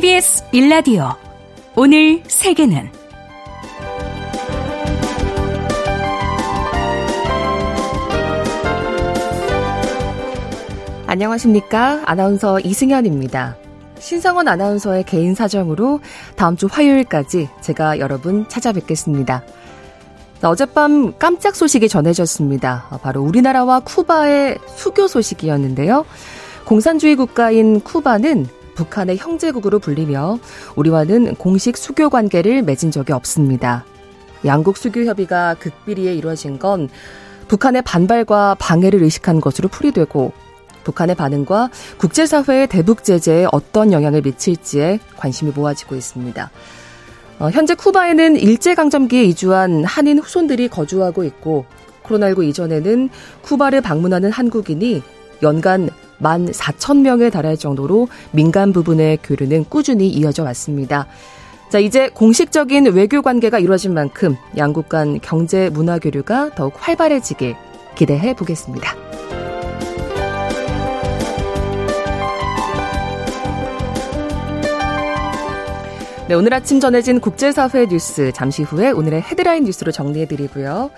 KBS 1라디오 오늘 세계는 안녕하십니까. 아나운서 이승현입니다. 신성원 아나운서의 개인 사정으로 다음 주 화요일까지 제가 여러분 찾아뵙겠습니다. 어젯밤 깜짝 소식이 전해졌습니다. 바로 우리나라와 쿠바의 수교 소식이었는데요. 공산주의 국가인 쿠바는 북한의 형제국으로 불리며 우리와는 공식 수교 관계를 맺은 적이 없습니다. 양국 수교 협의가 극비리에 이루어진 건 북한의 반발과 방해를 의식한 것으로 풀이되고 북한의 반응과 국제사회의 대북 제재에 어떤 영향을 미칠지에 관심이 모아지고 있습니다. 현재 쿠바에는 일제강점기에 이주한 한인 후손들이 거주하고 있고 코로나19 이전에는 쿠바를 방문하는 한국인이 연간 14,000명에 달할 정도로 민간 부분의 교류는 꾸준히 이어져 왔습니다. 자, 이제 공식적인 외교 관계가 이루어진 만큼 양국 간 경제 문화 교류가 더욱 활발해지길 기대해 보겠습니다. 네, 오늘 아침 전해진 국제사회 뉴스 잠시 후에 오늘의 헤드라인 뉴스로 정리해드리고요.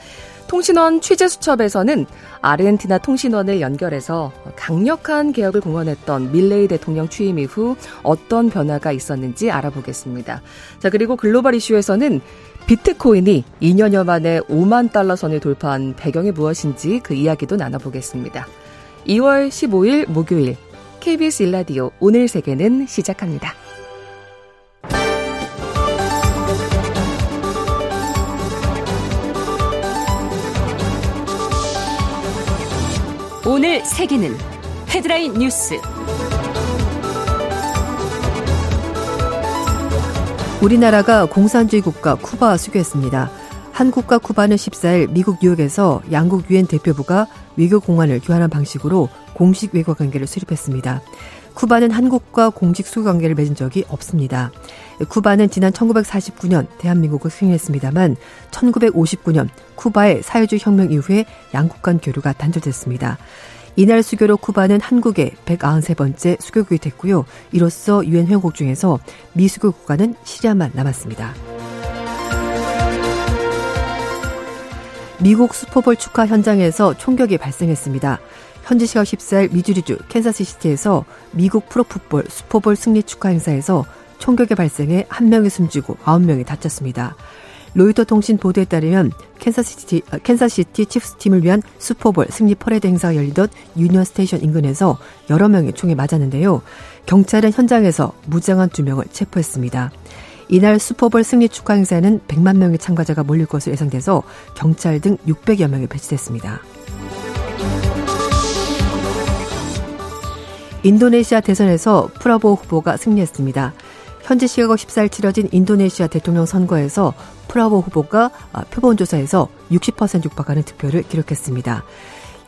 통신원 취재수첩에서는 아르헨티나 통신원을 연결해서 강력한 개혁을 공언했던 밀레이 대통령 취임 이후 어떤 변화가 있었는지 알아보겠습니다. 자, 그리고 글로벌 이슈에서는 비트코인이 2년여 만에 5만 달러 선을 돌파한 배경이 무엇인지 그 이야기도 나눠보겠습니다. 2월 15일 목요일 KBS 1라디오 오늘 세계는 시작합니다. 오늘 세계는 헤드라인 뉴스. 우리나라가 공산주의 국가 쿠바와 수교했습니다. 한국과 쿠바는 14일 미국 뉴욕에서 양국 유엔 대표부가 외교 공안을 교환한 방식으로 공식 외교 관계를 수립했습니다. 쿠바는 한국과 공식 수교 관계를 맺은 적이 없습니다. 쿠바는 지난 1949년 대한민국을 승인했습니다만 1959년 쿠바의 사회주의 혁명 이후에 양국 간 교류가 단절됐습니다. 이날 수교로 쿠바는 한국의 193번째 수교국이 됐고요. 이로써 유엔 회원국 중에서 미수교 국가는 시리아만 남았습니다. 미국 슈퍼볼 축하 현장에서 총격이 발생했습니다. 현지 시각 14일 미주리주 캔자스시티에서 미국 프로풋볼 슈퍼볼 승리 축하 행사에서 총격이 발생해 1명이 숨지고 9명이 다쳤습니다. 로이터 통신 보도에 따르면 캔자스시티 칩스팀을 위한 슈퍼볼 승리 퍼레이드 행사가 열리던 유니언 스테이션 인근에서 여러 명이 총에 맞았는데요. 경찰은 현장에서 무장한 2명을 체포했습니다. 이날 슈퍼볼 승리 축하 행사에는 100만 명의 참가자가 몰릴 것으로 예상돼서 경찰 등 600여 명이 배치됐습니다. 인도네시아 대선에서 프라보워 후보가 승리했습니다. 현지 시각 14일 치러진 인도네시아 대통령 선거에서 프라보워 후보가 표본조사에서 60% 육박하는 득표를 기록했습니다.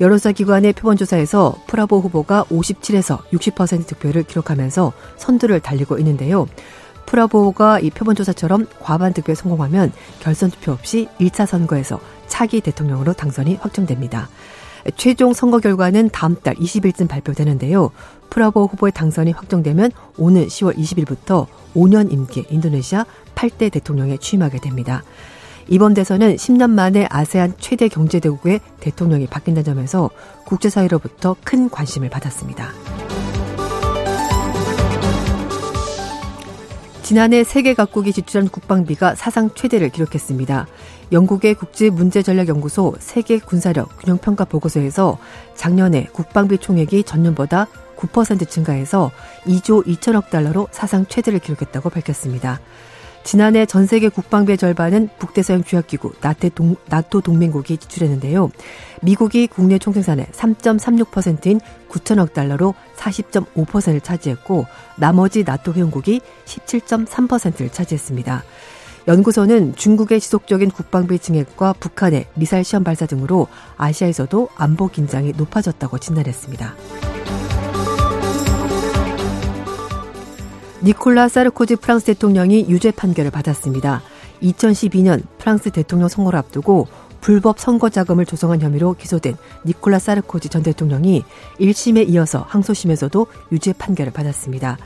여론조사기관의 표본조사에서 프라보워 후보가 57에서 60% 득표를 기록하면서 선두를 달리고 있는데요. 프라보워가 이 표본조사처럼 과반 득표에 성공하면 결선 투표 없이 1차 선거에서 차기 대통령으로 당선이 확정됩니다. 최종 선거 결과는 다음 달 20일쯤 발표되는데요. 프라보워 후보의 당선이 확정되면 오는 10월 20일부터 5년 임기 인도네시아 8대 대통령에 취임하게 됩니다. 이번 대선은 10년 만에 아세안 최대 경제대국의 대통령이 바뀐다는 점에서 국제사회로부터 큰 관심을 받았습니다. 지난해 세계 각국이 지출한 국방비가 사상 최대를 기록했습니다. 영국의 국제문제전략연구소 세계 군사력 균형평가 보고서에서 작년에 국방비 총액이 전년보다 9% 증가해서 2조 2천억 달러로 사상 최대를 기록했다고 밝혔습니다. 지난해 전 세계 국방비의 절반은 북대서양 조약기구 나토 동맹국이 지출했는데요. 미국이 국내 총생산의 3.36%인 9천억 달러로 40.5%를 차지했고 나머지 나토 회원국이 17.3%를 차지했습니다. 연구소는 중국의 지속적인 국방비 증액과 북한의 미사일 시험 발사 등으로 아시아에서도 안보 긴장이 높아졌다고 진단했습니다. 니콜라 사르코지 프랑스 대통령이 유죄 판결을 받았습니다. 2012년 프랑스 대통령 선거를 앞두고 불법 선거 자금을 조성한 혐의로 기소된 니콜라 사르코지 전 대통령이 1심에 이어서 항소심에서도 유죄 판결을 받았습니다.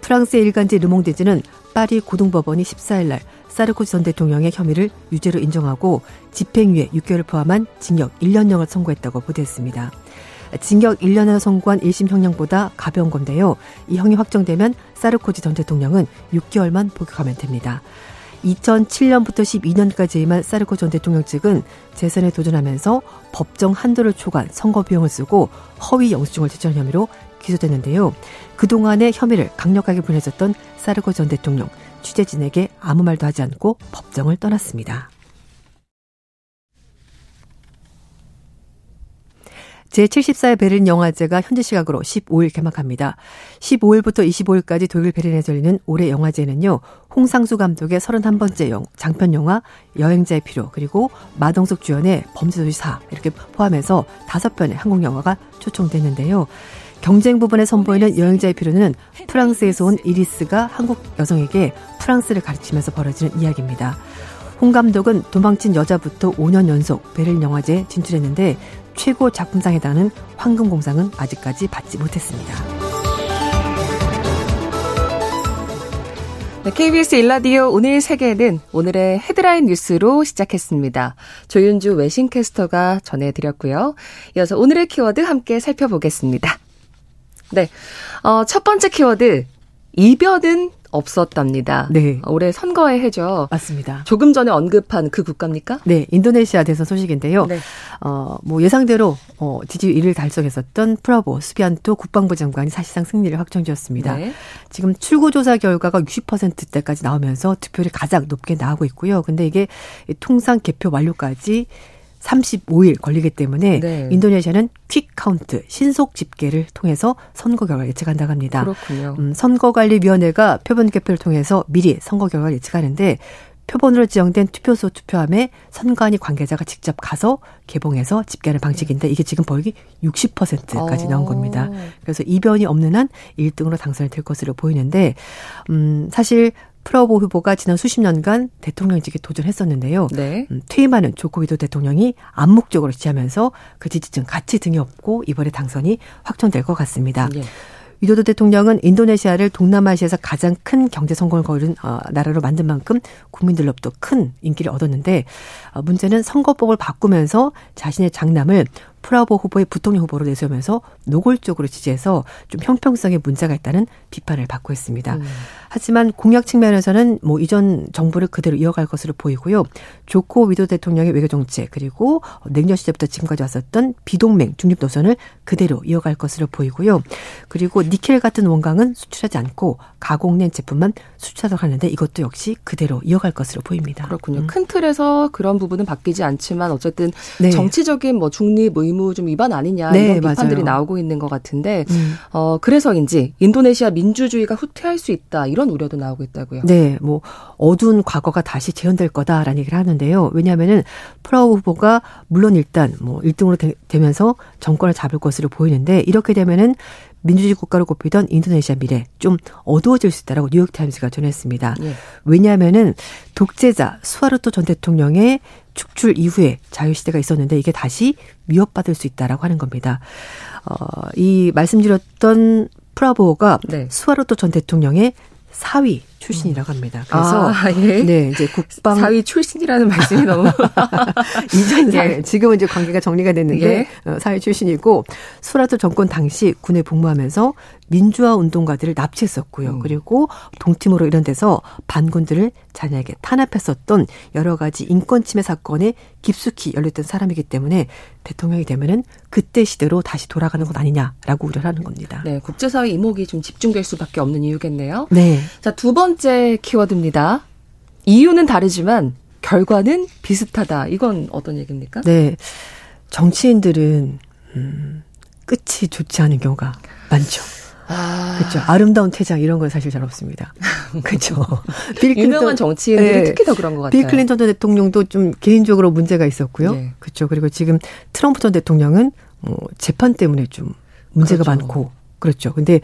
프랑스의 일간지 르몽디즈는 파리 고등법원이 14일 날 사르코지 전 대통령의 혐의를 유죄로 인정하고 집행유예 6개월을 포함한 징역 1년형을 선고했다고 보도했습니다. 징역 1년을 선고한 1심 형량보다 가벼운 건데요. 이 형이 확정되면 사르코지 전 대통령은 6개월만 복역하면 됩니다. 2007년부터 12년까지 임한 사르코지 전 대통령 측은 재선에 도전하면서 법정 한도를 초과한 선거 비용을 쓰고 허위 영수증을 제출한 혐의로 기소됐는데요. 그동안의 혐의를 강력하게 부인했었던 사르코지 전 대통령, 취재진에게 아무 말도 하지 않고 법정을 떠났습니다. 제74회 베를린 영화제가 현지 시각으로 15일 개막합니다. 15일부터 25일까지 독일 베를린에서 열리는 올해 영화제는요. 홍상수 감독의 31번째 장편 영화 여행자의 필요, 그리고 마동석 주연의 범죄도시4 이렇게 포함해서 5편의 한국 영화가 초청됐는데요. 경쟁 부분에 선보이는 여행자의 필요는 프랑스에서 온 이리스가 한국 여성에게 프랑스를 가르치면서 벌어지는 이야기입니다. 홍 감독은 도망친 여자부터 5년 연속 베를린 영화제에 진출했는데 최고 작품상에 다는 황금공상은 아직까지 받지 못했습니다. 네, KBS 1라디오 오늘 세계는 오늘의 헤드라인 뉴스로 시작했습니다. 조윤주 외신캐스터가 전해드렸고요. 이어서 오늘의 키워드 함께 살펴보겠습니다. 네, 첫 번째 키워드, 이변은 없었답니다. 네. 올해 선거의 해죠. 맞습니다. 조금 전에 언급한 그 국가입니까? 네. 인도네시아 대선 소식인데요. 네. 예상대로 지지율 1위를 달성했었던 프라보워, 수비안토 국방부 장관이 사실상 승리를 확정지었습니다. 네. 지금 출구조사 결과가 60%대까지 나오면서 득표율이 가장 높게 나오고 있고요. 근데 이게 통상 개표 완료까지 35일 걸리기 때문에 네. 인도네시아는 퀵 카운트, 신속 집계를 통해서 선거 결과를 예측한다고 합니다. 그렇군요. 선거관리위원회가 표본 개표를 통해서 미리 선거 결과를 예측하는데 표본으로 지정된 투표소 투표함에 선관위 관계자가 직접 가서 개봉해서 집계하는 방식인데 이게 지금 거의 60%까지 나온 겁니다. 그래서 이변이 없는 한 1등으로 당선이 될 것으로 보이는데 사실 프라보워 후보가 지난 수십 년간 대통령직에 도전했었는데요. 네. 퇴임하는 조코 위도 대통령이 암묵적으로 지지하면서 그 지지층 같이 등이 없고 이번에 당선이 확정될 것 같습니다. 네. 위도도 대통령은 인도네시아를 동남아시아에서 가장 큰 경제 성공을 거둔 나라로 만든 만큼 국민들로부터 큰 인기를 얻었는데 문제는 선거법을 바꾸면서 자신의 장남을 프라보워 후보의 부통령 후보로 내세우면서 노골적으로 지지해서 좀 형평성에 문제가 있다는 비판을 받고 있습니다. 하지만 공약 측면에서는 이전 정부를 그대로 이어갈 것으로 보이고요. 조코 위도 대통령의 외교정책 그리고 냉전 시대부터 지금까지 왔었던 비동맹 중립 노선을 그대로 이어갈 것으로 보이고요. 그리고 니켈 같은 원강은 수출하지 않고 가공된 제품만 수출하도록 하는데 이것도 역시 그대로 이어갈 것으로 보입니다. 그렇군요. 큰 틀에서 그런 부분은 바뀌지 않지만 어쨌든 네. 정치적인 중립 의무 좀 위반 아니냐 이런 비판들이 나오고 있는 것 같은데 그래서인지 인도네시아 민주주의가 후퇴할 수 있다 이런 우려도 나오고 있다고요. 네. 어두운 과거가 다시 재현될 거다라는 얘기를 하는데요. 왜냐하면은 프라보워 후보가 물론 일단 1등으로 되면서 정권을 잡을 것으로 보이는데 이렇게 되면은 민주주의 국가로 꼽히던 인도네시아 미래 좀 어두워질 수 있다라고 뉴욕타임스가 전했습니다. 예. 왜냐하면은 독재자 수하르토 전 대통령의 축출 이후에 자유시대가 있었는데 이게 다시 위협받을 수 있다라고 하는 겁니다. 이 말씀드렸던 프라보워가 네. 수하르토 전 대통령의 사위 출신이라고 합니다. 그래서 예? 네, 이제 국방 사위 출신이라는 말씀이 너무 이전 예. 지금은 이제 관계가 정리가 됐는데 예? 사위 출신이고 수하르토 정권 당시 군에 복무하면서 민주화 운동가들을 납치했었고요. 그리고 동티모로 이런 데서 반군들을 잔인하게 탄압했었던 여러 가지 인권 침해 사건에 깊숙이 연루된 사람이기 때문에 대통령이 되면은 그때 시대로 다시 돌아가는 것 아니냐라고 우려를 하는 겁니다. 네, 국제사회 이목이 좀 집중될 수밖에 없는 이유겠네요. 네. 자, 두 번째 키워드입니다. 이유는 다르지만 결과는 비슷하다. 이건 어떤 얘기입니까? 네, 정치인들은 끝이 좋지 않은 경우가 많죠. 그렇죠. 아름다운 퇴장 이런 건 사실 잘 없습니다. 그렇죠. 유명한 정치인들이 네. 특히 더 그런 것 같아요. 빌 클린턴 전 대통령도 좀 개인적으로 문제가 있었고요. 네. 그렇죠. 그리고 지금 트럼프 전 대통령은 재판 때문에 좀 문제가 그렇죠. 많고 그렇죠. 근데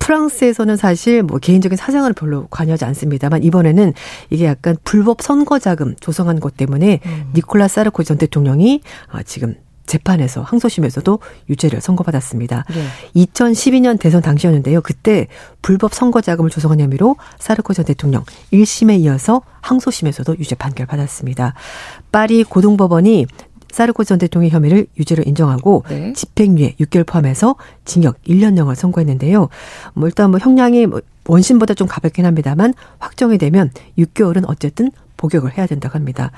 프랑스에서는 사실 개인적인 사생활은 별로 관여하지 않습니다만 이번에는 이게 약간 불법 선거 자금 조성한 것 때문에 니콜라 사르코지 전 대통령이 지금 재판에서 항소심에서도 유죄를 선고받았습니다. 네. 2012년 대선 당시였는데요. 그때 불법 선거자금을 조성한 혐의로 사르코지 전 대통령 1심에 이어서 항소심에서도 유죄 판결 받았습니다. 파리 고등법원이 사르코지 전 대통령의 혐의를 유죄로 인정하고 네. 집행유예 6개월 포함해서 징역 1년형을 선고했는데요. 일단 형량이 원심보다 좀 가볍긴 합니다만 확정이 되면 6개월은 어쨌든 복역을 해야 된다고 합니다.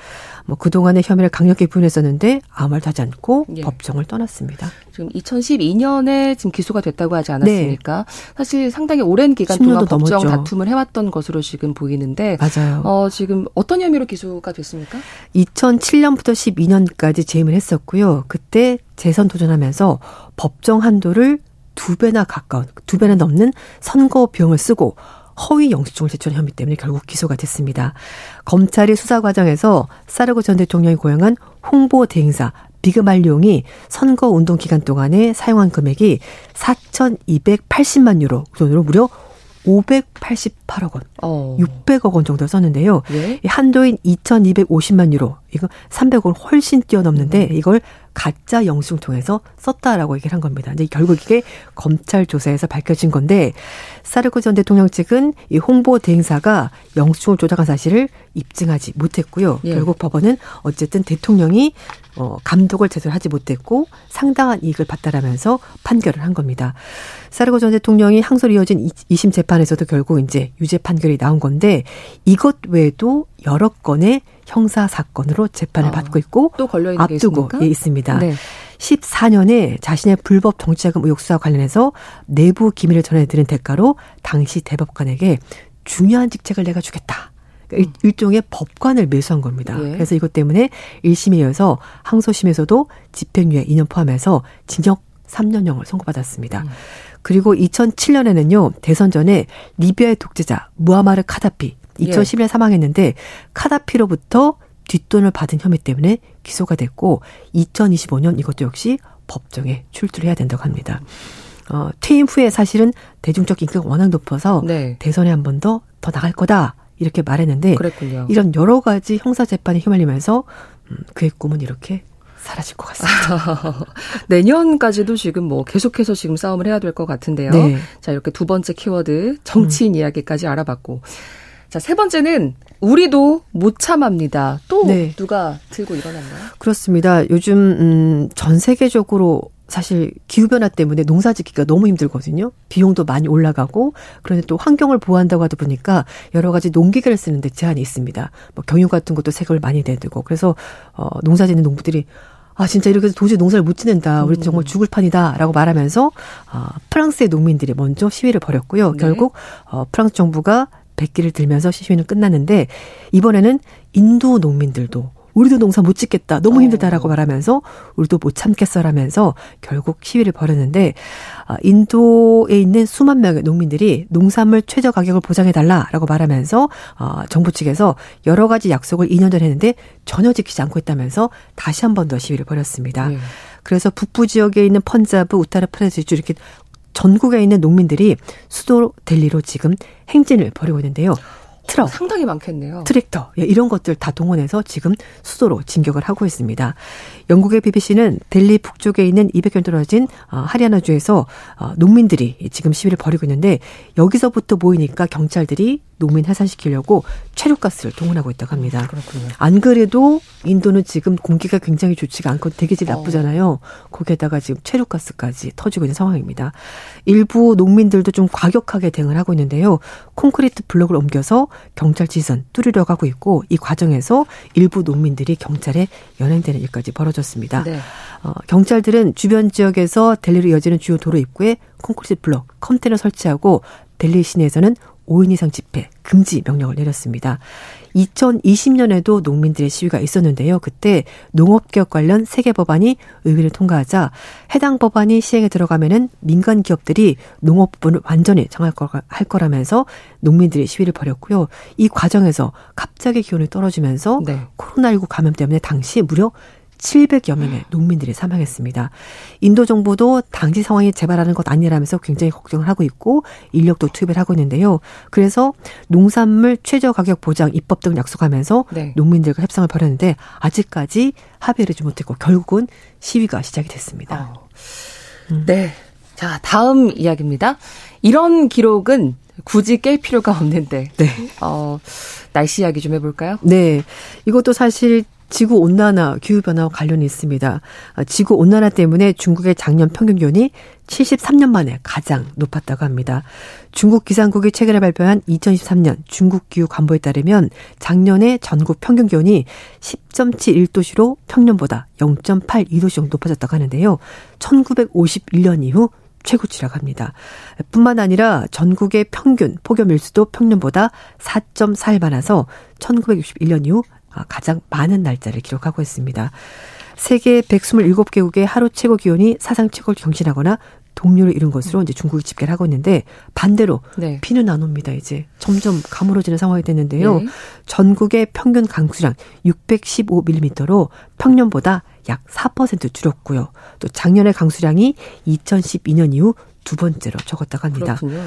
그동안의 혐의를 강력히 부인했었는데 아무 말도 하지 않고 예. 법정을 떠났습니다. 지금 2012년에 지금 기소가 됐다고 하지 않았습니까? 네. 사실 상당히 오랜 기간 동안 법정 넘었죠. 다툼을 해왔던 것으로 지금 보이는데 맞아요. 지금 어떤 혐의로 기소가 됐습니까? 2007년부터 12년까지 재임을 했었고요. 그때 재선 도전하면서 법정 한도를 2배나 가까운, 2배나 넘는 선거 비용을 쓰고 허위 영수증을 제출한 혐의 때문에 결국 기소가 됐습니다. 검찰이 수사 과정에서 사르코지 전 대통령이 고용한 홍보 대행사 비그말룡이 선거 운동 기간 동안에 사용한 금액이 4,280만 유로, 그 돈으로 무려 588억 원, 600억 원 정도 썼는데요. 예? 한도인 2,250만 유로, 이거 300억 원 훨씬 뛰어넘는데 이걸 가짜 영수증 통해서 썼다라고 얘기를 한 겁니다. 이제 결국 이게 검찰 조사에서 밝혀진 건데 사르코지 전 대통령 측은 이 홍보 대행사가 영수증을 조작한 사실을 입증하지 못했고요. 예. 결국 법원은 어쨌든 대통령이 감독을 제대로 하지 못했고 상당한 이익을 봤다라면서 판결을 한 겁니다. 사르코지 전 대통령이 항소로 이어진 2심 재판에서도 결국 이제 유죄 판결이 나온 건데 이것 외에도 여러 건의 형사 사건으로 재판을 받고 있고 또 걸려있는 앞두고 게 있습니다. 네. 14년에 자신의 불법 정치자금 의혹 수사와 관련해서 내부 기밀을 전해드린 대가로 당시 대법관에게 중요한 직책을 내가 주겠다. 그러니까 일종의 법관을 매수한 겁니다. 예. 그래서 이것 때문에 1심에 이어서 항소심에서도 집행유예 2년 포함해서 징역 3년형을 선고받았습니다. 그리고 2007년에는요. 대선 전에 리비아의 독재자 무아마르 카다피 2011년에 사망했는데 카다피로부터 뒷돈을 받은 혐의 때문에 기소가 됐고 2025년 이것도 역시 법정에 출두를 해야 된다고 합니다. 퇴임 후에 사실은 대중적 인기가 워낙 높아서 네. 대선에 한 번 더 나갈 거다 이렇게 말했는데 그랬군요. 이런 여러 가지 형사재판에 휘말리면서 그의 꿈은 이렇게 사라질 것 같습니다. 내년까지도 지금 계속해서 지금 싸움을 해야 될 것 같은데요. 네. 자 이렇게 두 번째 키워드 정치인 이야기까지 알아봤고 자, 세 번째는 우리도 못 참합니다. 또 네. 누가 들고 일어났나요? 그렇습니다. 요즘 전 세계적으로 사실 기후변화 때문에 농사 짓기가 너무 힘들거든요. 비용도 많이 올라가고 그런데 또 환경을 보호한다고 하다 보니까 여러 가지 농기계를 쓰는데 제한이 있습니다. 경유 같은 것도 세금을 많이 내두고 그래서 농사 짓는 농부들이 아 진짜 이렇게 해서 도저히 농사를 못 지낸다. 우리 정말 죽을 판이다 라고 말하면서 프랑스의 농민들이 먼저 시위를 벌였고요. 네. 결국 프랑스 정부가 100기를 들면서 시위는 끝났는데 이번에는 인도 농민들도 우리도 농사 못 짓겠다. 너무 힘들다라고 말하면서 우리도 못 참겠어라면서 결국 시위를 벌였는데 인도에 있는 수만 명의 농민들이 농산물 최저 가격을 보장해달라라고 말하면서 정부 측에서 여러 가지 약속을 2년 전 했는데 전혀 지키지 않고 있다면서 다시 한 번 더 시위를 벌였습니다. 그래서 북부 지역에 있는 펀자브, 우타르프라데시 이렇게 전국에 있는 농민들이 수도 델리로 지금 행진을 벌이고 있는데요. 트럭. 상당히 많겠네요. 트랙터. 이런 것들 다 동원해서 지금 수도로 진격을 하고 있습니다. 영국의 BBC는 델리 북쪽에 있는 200km 떨어진 하리아나주에서 농민들이 지금 시위를 벌이고 있는데 여기서부터 모이니까 경찰들이 농민 해산시키려고 최루가스를 동원하고 있다고 합니다. 그렇군요. 안 그래도 인도는 지금 공기가 굉장히 좋지가 않고 대기질이 나쁘잖아요. 거기에다가 지금 최루가스까지 터지고 있는 상황입니다. 일부 농민들도 좀 과격하게 대응을 하고 있는데요. 콘크리트 블록을 옮겨서 경찰 지선 뚫으려고 하고 있고 이 과정에서 일부 농민들이 경찰에 연행되는 일까지 벌어졌습니다. 네. 경찰들은 주변 지역에서 델리로 이어지는 주요 도로 입구에 콘크리트 블록, 컨테이너 설치하고 델리 시내에서는 5인 이상 집회 금지 명령을 내렸습니다. 2020년에도 농민들의 시위가 있었는데요. 그때 농업개혁 관련 세계 법안이 의회를 통과하자 해당 법안이 시행에 들어가면은 민간 기업들이 농업 부분을 완전히 장악할 거라면서 농민들이 시위를 벌였고요. 이 과정에서 갑자기 기온이 떨어지면서 네. 코로나19 감염 때문에 당시 무려 700여 명의 농민들이 사망했습니다. 인도 정부도 당시 상황이 재발하는 것 아니라면서 굉장히 걱정을 하고 있고 인력도 투입을 하고 있는데요. 그래서 농산물 최저 가격 보장 입법 등을 약속하면서 네. 농민들과 협상을 벌였는데 아직까지 합의를 이루지 못했고 결국은 시위가 시작이 됐습니다. 네. 자, 다음 이야기입니다. 이런 기록은 굳이 깰 필요가 없는데 네. 날씨 이야기 좀 해볼까요? 네. 이것도 사실 지구온난화, 기후변화와 관련이 있습니다. 지구온난화 때문에 중국의 작년 평균 기온이 73년 만에 가장 높았다고 합니다. 중국 기상국이 최근에 발표한 2023년 중국 기후 관보에 따르면 작년에 전국 평균 기온이 10.71도씨로 평년보다 0.82도씨 정도 높아졌다고 하는데요. 1951년 이후 최고치라고 합니다. 뿐만 아니라 전국의 평균 폭염일수도 평년보다 4.4일 많아서 1961년 이후 가장 많은 날짜를 기록하고 있습니다. 세계 127개국의 하루 최고 기온이 사상 최고를 경신하거나 동률을 이룬 것으로 이제 중국이 집계를 하고 있는데 반대로 네. 비는 안 옵니다. 이제 점점 가물어지는 상황이 됐는데요. 네. 전국의 평균 강수량 615mm로 평년보다 약 4% 줄었고요. 또 작년의 강수량이 2012년 이후 두 번째로 적었다고 합니다. 그렇군요.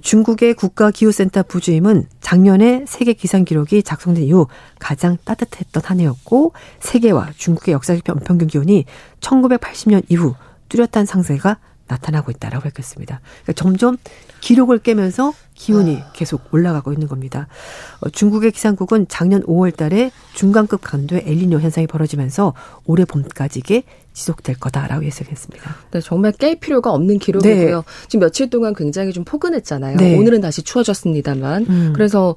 중국의 국가기후센터 부주임은 작년에 세계 기상기록이 작성된 이후 가장 따뜻했던 한 해였고 세계와 중국의 역사적 평균 기온이 1980년 이후 뚜렷한 상승세가 나타나고 있다라고 밝혔습니다. 그러니까 점점 기록을 깨면서 기온이 계속 올라가고 있는 겁니다. 중국의 기상국은 작년 5월 달에 중간급 강도의 엘니뇨 현상이 벌어지면서 올해 봄까지 이게 지속될 거다라고 예상했습니다. 네, 정말 깰 필요가 없는 기록이고요. 네. 지금 며칠 동안 굉장히 좀 포근했잖아요. 네. 오늘은 다시 추워졌습니다만. 그래서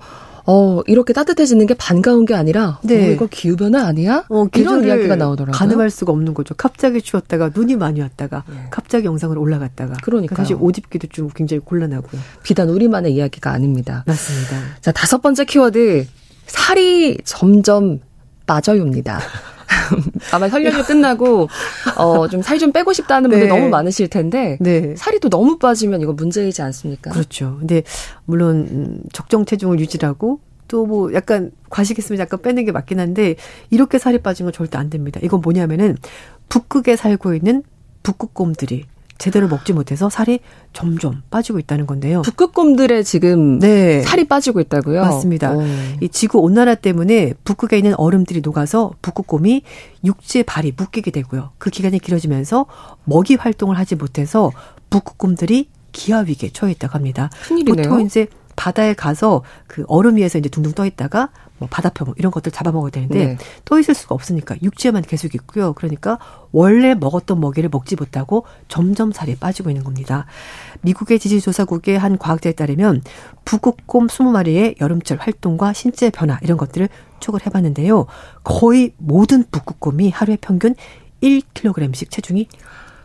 이렇게 따뜻해지는 게 반가운 게 아니라 네. 이거 기후변화 아니야? 이런 이야기가 나오더라고요. 가늠할 수가 없는 거죠. 갑자기 추웠다가 눈이 많이 왔다가 네. 갑자기 영상으로 올라갔다가 그러니까 사실 옷 입기도 좀 굉장히 곤란하고요. 비단 우리만의 이야기가 아닙니다. 맞습니다. 자, 다섯 번째 키워드 살이 점점 빠져요입니다. 아마 설령이 끝나고 좀 살 좀 빼고 싶다는 분들 네. 너무 많으실 텐데 네. 살이 또 너무 빠지면 이거 문제이지 않습니까? 그렇죠. 근데 물론 적정 체중을 유지하고 또 뭐 약간 과식 있으면 약간 빼는 게 맞긴 한데 이렇게 살이 빠진 건 절대 안 됩니다. 이건 뭐냐면은 북극에 살고 있는 북극곰들이 제대로 먹지 못해서 살이 점점 빠지고 있다는 건데요. 북극곰들의 지금 네. 살이 빠지고 있다고요? 맞습니다. 이 지구 온난화 때문에 북극에 있는 얼음들이 녹아서 북극곰이 육지에 발이 묶이게 되고요. 그 기간이 길어지면서 먹이 활동을 하지 못해서 북극곰들이 기아 위기에 처해 있다고 합니다. 큰일이네요. 보통 이제 바다에 가서 그 얼음 위에서 이제 둥둥 떠 있다가 뭐 바다표범 이런 것들 잡아먹어야 되는데 네. 떠 있을 수가 없으니까 육지에만 계속 있고요. 그러니까 원래 먹었던 먹이를 먹지 못하고 점점 살이 빠지고 있는 겁니다. 미국의 지질조사국의 한 과학자에 따르면 북극곰 20마리의 여름철 활동과 신체 변화 이런 것들을 추적을 해봤는데요. 거의 모든 북극곰이 하루에 평균 1kg씩 체중이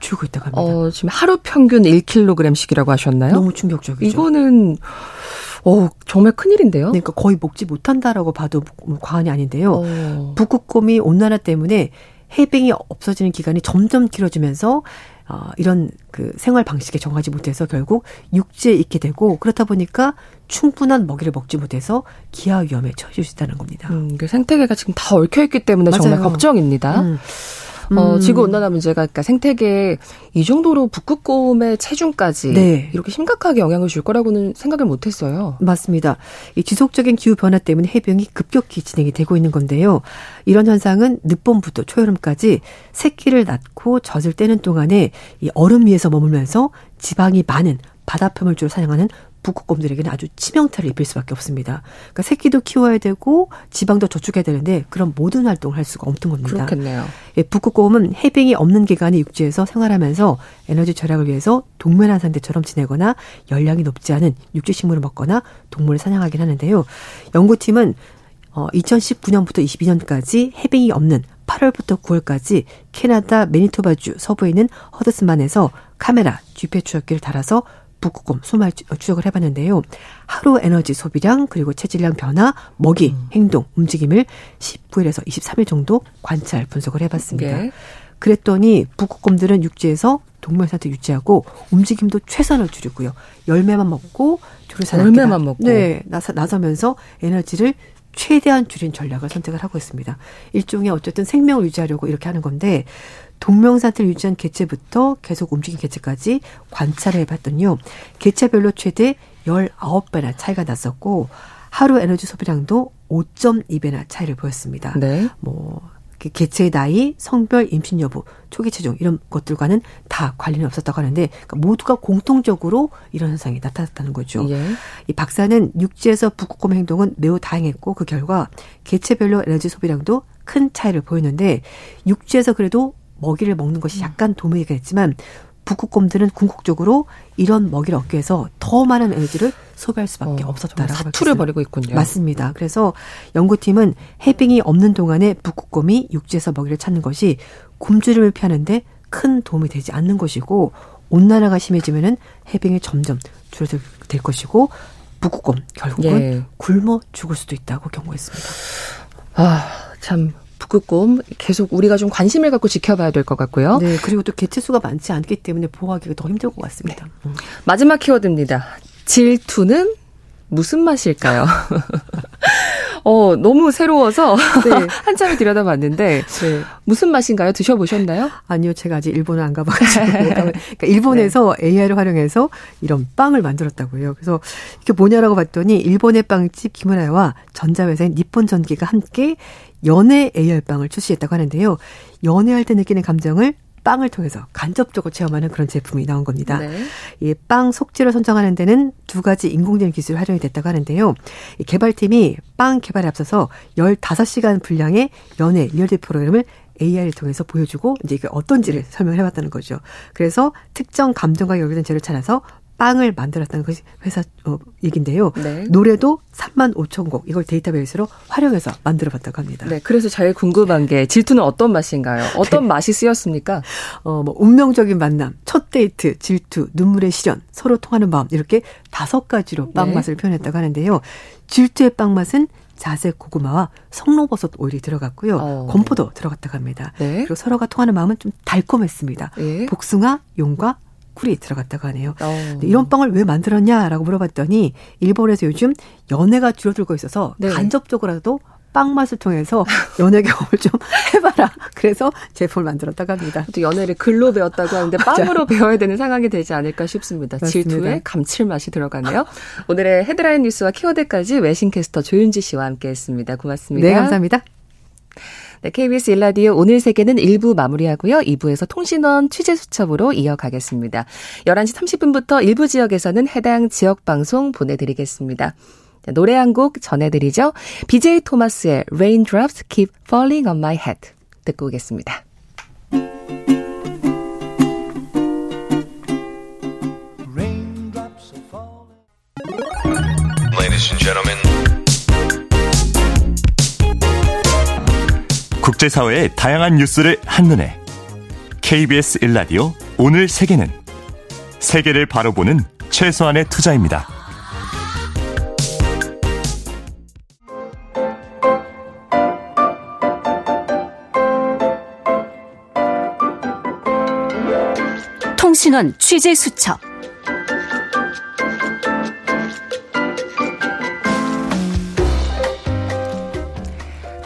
줄고 있다고 합니다. 지금 하루 평균 1kg씩이라고 하셨나요? 너무 충격적이죠. 이거는 정말 큰일인데요. 그러니까 거의 먹지 못한다라고 봐도 과언이 아닌데요. 북극곰이 온난화 때문에 해빙이 없어지는 기간이 점점 길어지면서 이런 그 생활 방식에 정하지 못해서 결국 육지에 있게 되고 그렇다 보니까 충분한 먹이를 먹지 못해서 기아 위험에 처해질 수 있다는 겁니다. 그 생태계가 지금 다 얽혀있기 때문에 맞아요. 정말 걱정입니다. 지구온난화 문제가 그러니까 생태계에 이 정도로 북극곰의 체중까지 네. 이렇게 심각하게 영향을 줄 거라고는 생각을 못했어요. 맞습니다. 이 지속적인 기후변화 때문에 해빙이 급격히 진행이 되고 있는 건데요. 이런 현상은 늦봄부터 초여름까지 새끼를 낳고 젖을 떼는 동안에 이 얼음 위에서 머물면서 지방이 많은 바다표범을 주로 사냥하는 북극곰들에게는 아주 치명타를 입힐 수밖에 없습니다. 그러니까 새끼도 키워야 되고 지방도 저축해야 되는데 그런 모든 활동을 할 수가 없는 겁니다. 그렇겠네요. 예, 북극곰은 해빙이 없는 기간에 육지에서 생활하면서 에너지 절약을 위해서 동면한 상태처럼 지내거나 열량이 높지 않은 육지 식물을 먹거나 동물을 사냥하긴 하는데요. 연구팀은 2019년부터 22년까지 해빙이 없는 8월부터 9월까지 캐나다 매니토바주 서부에 있는 허드슨만에서 카메라 쥐폐 추적기를 달아서 북극곰 수말 추적을 해봤는데요. 하루 에너지 소비량 그리고 체질량 변화, 먹이, 행동, 움직임을 19일에서 23일 정도 관찰 분석을 해봤습니다. 예. 그랬더니 북극곰들은 육지에서 동물 상태 유지하고 움직임도 최선을 줄이고요. 열매만 먹고 조류사냥기나 나서면서 에너지를 최대한 줄인 전략을 선택을 하고 있습니다. 일종의 어쨌든 생명을 유지하려고 이렇게 하는 건데 동명상태를 유지한 개체부터 계속 움직인 개체까지 관찰을 해봤더니요. 개체별로 최대 19배나 차이가 났었고 하루 에너지 소비량도 5.2배나 차이를 보였습니다. 네. 개체의 나이, 성별, 임신 여부, 초기 체중 이런 것들과는 다 관련이 없었다고 하는데 그러니까 모두가 공통적으로 이런 현상이 나타났다는 거죠. 예. 이 박사는 육지에서 북극곰 행동은 매우 다양했고 그 결과 개체별로 에너지 소비량도 큰 차이를 보였는데 육지에서 그래도 먹이를 먹는 것이 약간 도움이긴 했지만 북극곰들은 궁극적으로 이런 먹이를 얻기 위해서 더 많은 에너지를 소비할 수밖에 없었다라고 사투를 벌이고 있군요. 맞습니다. 그래서 연구팀은 해빙이 없는 동안에 북극곰이 육지에서 먹이를 찾는 것이 굶주림을 피하는 데 큰 도움이 되지 않는 것이고 온난화가 심해지면은 해빙이 점점 줄어들 될 것이고 북극곰 결국은 예. 굶어 죽을 수도 있다고 경고했습니다. 아, 참. 북극곰 계속 우리가 좀 관심을 갖고 지켜봐야 될 것 같고요. 네, 그리고 또 개체수가 많지 않기 때문에 보호하기가 더 힘들 것 같습니다. 네. 마지막 키워드입니다. 질투는 무슨 맛일까요? 너무 새로워서 네. 한참을 들여다봤는데 네. 무슨 맛인가요? 드셔보셨나요? 아니요. 제가 아직 일본을 안 가봐가지고. 그러니까 일본에서 네. AI를 활용해서 이런 빵을 만들었다고요. 그래서 이게 뭐냐라고 봤더니 일본의 빵집 기무라야와 전자회사인 니폰전기가 함께 연애 AR 빵을 출시했다고 하는데요. 연애할 때 느끼는 감정을 빵을 통해서 간접적으로 체험하는 그런 제품이 나온 겁니다. 네. 이 빵 속재를 선정하는 데는 두 가지 인공지능 기술이 활용이 됐다고 하는데요. 이 개발팀이 빵 개발에 앞서서 15시간 분량의 연애 리얼티 프로그램을 AI를 통해서 보여주고 이제 이게 어떤지를 설명을 해봤다는 거죠. 그래서 특정 감정과 연결된 재료를 찾아서 빵을 만들었다는 것이 회사 얘기인데요. 네. 노래도 3만 5천 곡 이걸 데이터베이스로 활용해서 만들어봤다고 합니다. 네, 그래서 제일 궁금한 게 질투는 어떤 맛인가요? 어떤 네. 맛이 쓰였습니까? 운명적인 만남, 첫 데이트, 질투, 눈물의 실현, 서로 통하는 마음 이렇게 5가지로 빵 네. 맛을 표현했다고 하는데요. 질투의 빵 맛은 자색 고구마와 성로버섯 오일이 들어갔고요. 건포도 들어갔다고 합니다. 네. 그리고 서로가 통하는 마음은 좀 달콤했습니다. 네. 복숭아, 용과 꿀이 들어갔다고 하네요. 이런 빵을 왜 만들었냐라고 물어봤더니 일본에서 요즘 연애가 줄어들고 있어서 네. 간접적으로라도 빵 맛을 통해서 연애 경험을 좀 해봐라. 그래서 제품을 만들었다고 합니다. 또 연애를 글로 배웠다고 하는데 빵으로 배워야 되는 상황이 되지 않을까 싶습니다. 맞습니다. 질투에 감칠맛이 들어가네요. 오늘의 헤드라인 뉴스와 키워드까지 외신캐스터 조윤지 씨와 함께했습니다. 고맙습니다. 네, 감사합니다. 네, KBS 1라디오 오늘 세계는 1부 마무리하고요. 2부에서 통신원 취재 수첩으로 이어가겠습니다. 11시 30분부터 일부 지역에서는 해당 지역 방송 보내드리겠습니다. 자, 노래 한 곡 전해드리죠. BJ 토마스의 Raindrops Keep Falling on My Head 듣고 오겠습니다. Ladies and gentlemen. 국제사회의 다양한 뉴스를 한눈에 KBS 1라디오 오늘 세계는 세계를 바로 보는 최소한의 투자입니다. 통신원 취재 수첩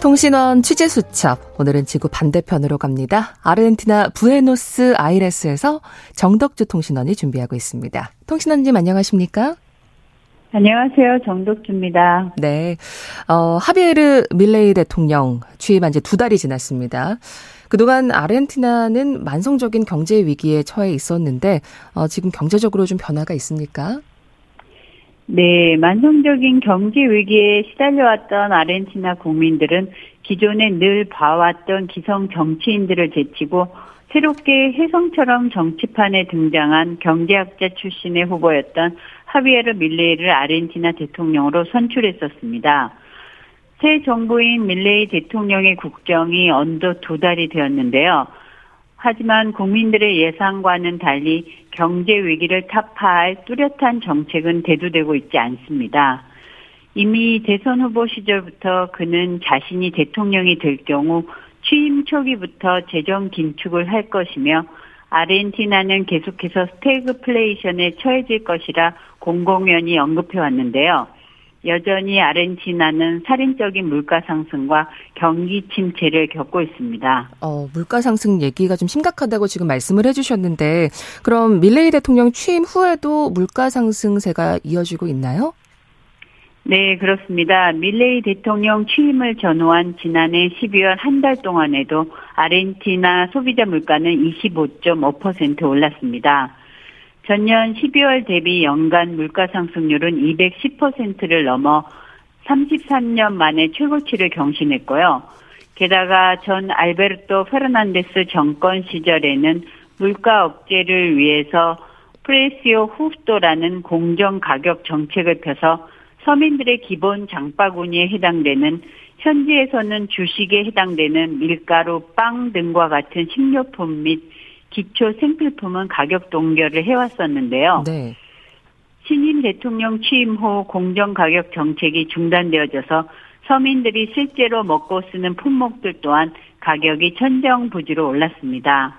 통신원 취재 수첩 오늘은 지구 반대편으로 갑니다. 아르헨티나 부에노스 아이레스에서 정덕주 통신원이 준비하고 있습니다. 통신원님 안녕하십니까? 안녕하세요. 정덕주입니다. 네, 하비에르 밀레이 대통령 취임한 지 2달이 지났습니다. 그동안 아르헨티나는 만성적인 경제 위기에 처해 있었는데 지금 경제적으로 좀 변화가 있습니까? 네, 만성적인 경제 위기에 시달려왔던 아르헨티나 국민들은 기존에 늘 봐왔던 기성 정치인들을 제치고 새롭게 혜성처럼 정치판에 등장한 경제학자 출신의 후보였던 하비에르 밀레이를 아르헨티나 대통령으로 선출했었습니다. 새 정부인 밀레이 대통령의 국정이 언더 2달이 되었는데요. 하지만 국민들의 예상과는 달리 경제 위기를 타파할 뚜렷한 정책은 대두되고 있지 않습니다. 이미 대선 후보 시절부터 그는 자신이 대통령이 될 경우 취임 초기부터 재정 긴축을 할 것이며 아르헨티나는 계속해서 스태그플레이션에 처해질 것이라 공공연히 언급해왔는데요. 여전히 아르헨티나는 살인적인 물가 상승과 경기 침체를 겪고 있습니다. 물가 상승 얘기가 좀 심각하다고 지금 말씀을 해주셨는데 그럼 밀레이 대통령 취임 후에도 물가 상승세가 이어지고 있나요? 네, 그렇습니다. 밀레이 대통령 취임을 전후한 지난해 12월 한 달 동안에도 아르헨티나 소비자 물가는 25.5% 올랐습니다. 전년 12월 대비 연간 물가 상승률은 210%를 넘어 33년 만에 최고치를 경신했고요. 게다가 전 알베르토 페르난데스 정권 시절에는 물가 억제를 위해서 프레시오 후스토라는 공정 가격 정책을 펴서 서민들의 기본 장바구니에 해당되는 현지에서는 주식에 해당되는 밀가루, 빵 등과 같은 식료품 및 기초 생필품은 가격 동결을 해왔었는데요. 네. 신임 대통령 취임 후 공정가격 정책이 중단되어져서 서민들이 실제로 먹고 쓰는 품목들 또한 가격이 천정부지로 올랐습니다.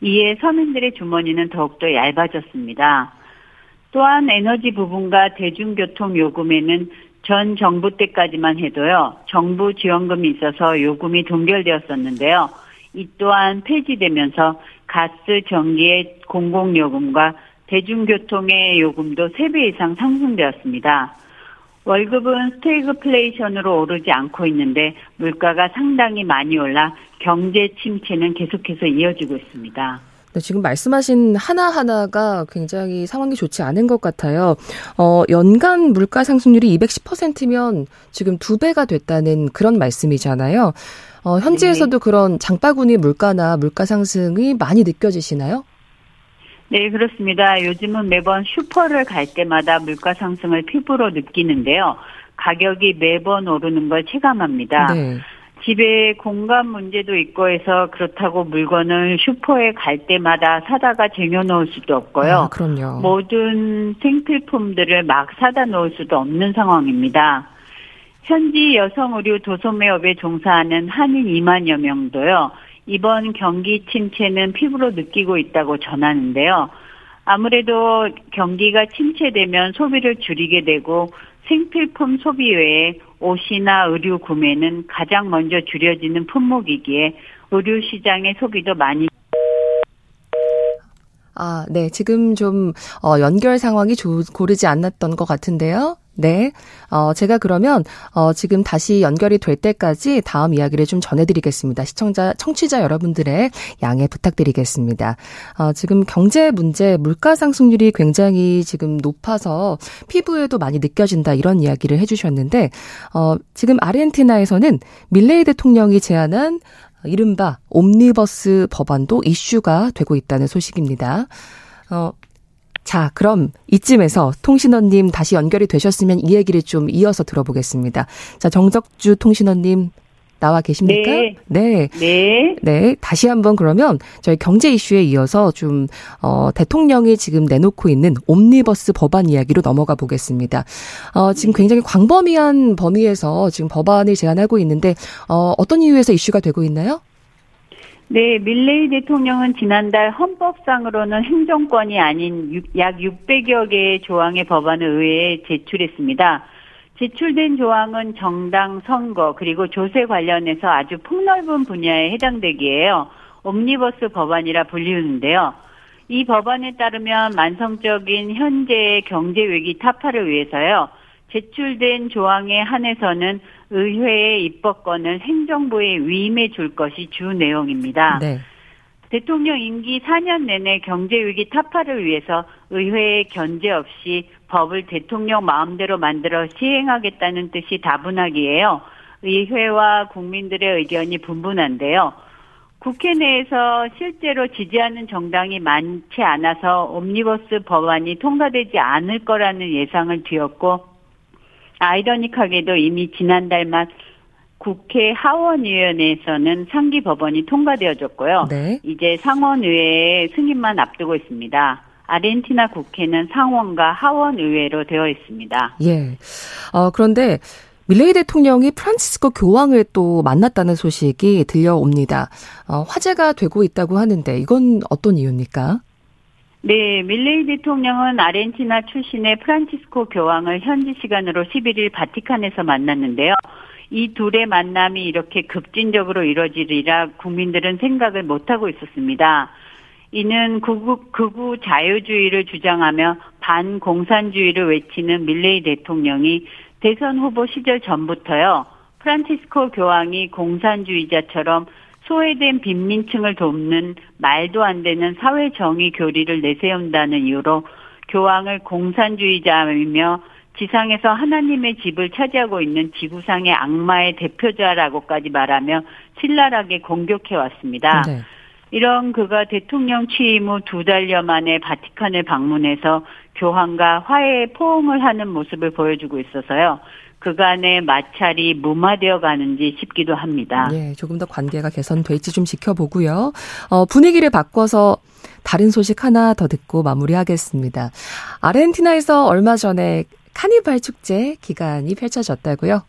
이에 서민들의 주머니는 더욱더 얇아졌습니다. 또한 에너지 부분과 대중교통 요금에는 전 정부 때까지만 해도요. 정부 지원금이 있어서 요금이 동결되었었는데요. 이 또한 폐지되면서 가스, 전기의 공공요금과 대중교통의 요금도 3배 이상 상승되었습니다. 월급은 스태그플레이션으로 오르지 않고 있는데 물가가 상당히 많이 올라 경제 침체는 계속해서 이어지고 있습니다. 지금 말씀하신 하나하나가 굉장히 상황이 좋지 않은 것 같아요. 연간 물가 상승률이 210%면 지금 2배가 됐다는 그런 말씀이잖아요. 현지에서도 그런 장바구니 물가나 물가 상승이 많이 느껴지시나요? 네, 그렇습니다. 요즘은 매번 슈퍼를 갈 때마다 물가 상승을 피부로 느끼는데요. 가격이 매번 오르는 걸 체감합니다. 네. 집에 공간 문제도 있고 해서 그렇다고 물건을 슈퍼에 갈 때마다 사다가 쟁여놓을 수도 없고요. 아, 그럼요. 모든 생필품들을 막 사다 놓을 수도 없는 상황입니다. 현지 여성 의류 도소매업에 종사하는 한인 2만여 명도요. 이번 경기 침체는 피부로 느끼고 있다고 전하는데요. 아무래도 경기가 침체되면 소비를 줄이게 되고 생필품 소비 외에 옷이나 의류 구매는 가장 먼저 줄여지는 품목이기에 의류 시장의 소비도 많이. 아, 네. 지금 좀 연결 상황이 고르지 않았던 것 같은데요. 네, 제가 그러면 지금 다시 연결이 될 때까지 다음 이야기를 좀 전해드리겠습니다. 청취자 여러분들의 양해 부탁드리겠습니다. 지금 경제 문제, 물가 상승률이 굉장히 지금 높아서 피부에도 많이 느껴진다 이런 이야기를 해주셨는데 지금 아르헨티나에서는 밀레이 대통령이 제안한 이른바 옴니버스 법안도 이슈가 되고 있다는 소식입니다. 자, 그럼 이쯤에서 통신원님 다시 연결이 되셨으면 이 얘기를 좀 이어서 들어보겠습니다. 자, 정덕주 통신원님 나와 계십니까? 네. 다시 한번 그러면 저희 경제 이슈에 이어서 좀 대통령이 지금 내놓고 있는 옴니버스 법안 이야기로 넘어가 보겠습니다. 지금 굉장히 광범위한 범위에서 지금 법안을 제안하고 있는데 어떤 이유에서 이슈가 되고 있나요? 네, 밀레이 대통령은 지난달 헌법상으로는 행정권이 아닌 약 600여 개의 조항의 법안을 의회에 제출했습니다. 제출된 조항은 정당 선거 그리고 조세 관련해서 아주 폭넓은 분야에 해당되기에요. 옴니버스 법안이라 불리우는데요. 이 법안에 따르면 만성적인 현재의 경제 위기 타파를 위해서요. 제출된 조항에 한해서는 의회의 입법권을 행정부에 위임해 줄 것이 주 내용입니다. 네. 대통령 임기 4년 내내 경제위기 타파를 위해서 의회의 견제 없이 법을 대통령 마음대로 만들어 시행하겠다는 뜻이 다분하기에요. 의회와 국민들의 의견이 분분한데요. 국회 내에서 실제로 지지하는 정당이 많지 않아서 옴니버스 법안이 통과되지 않을 거라는 예상을 뒤엎고 아이러니하게도 이미 지난달 말 국회 하원위원회에서는 상기 법원이 통과되어졌고요. 네. 이제 상원의회의 승인만 앞두고 있습니다. 아르헨티나 국회는 상원과 하원의회로 되어 있습니다. 예. 그런데 밀레이 대통령이 프란치스코 교황을 또 만났다는 소식이 들려옵니다. 화제가 되고 있다고 하는데 이건 어떤 이유입니까? 네, 밀레이 대통령은 아르헨티나 출신의 프란치스코 교황을 현지 시간으로 11일 바티칸에서 만났는데요. 이 둘의 만남이 이렇게 급진적으로 이뤄지리라 국민들은 생각을 못하고 있었습니다. 이는 극우 자유주의를 주장하며 반공산주의를 외치는 밀레이 대통령이 대선 후보 시절 전부터요, 프란치스코 교황이 공산주의자처럼 소외된 빈민층을 돕는 말도 안 되는 사회정의 교리를 내세운다는 이유로 교황을 공산주의자이며 지상에서 하나님의 집을 차지하고 있는 지구상의 악마의 대표자라고까지 말하며 신랄하게 공격해왔습니다. 네. 이런 그가 대통령 취임 후 2달여 만에 바티칸을 방문해서 교황과 화해의 포옹을 하는 모습을 보여주고 있어서요. 그간의 마찰이 무마되어 가는지 싶기도 합니다. 네, 조금 더 관계가 개선될지 좀 지켜보고요. 분위기를 바꿔서 다른 소식 하나 더 듣고 마무리하겠습니다. 아르헨티나에서 얼마 전에 카니발 축제 기간이 펼쳐졌다고요?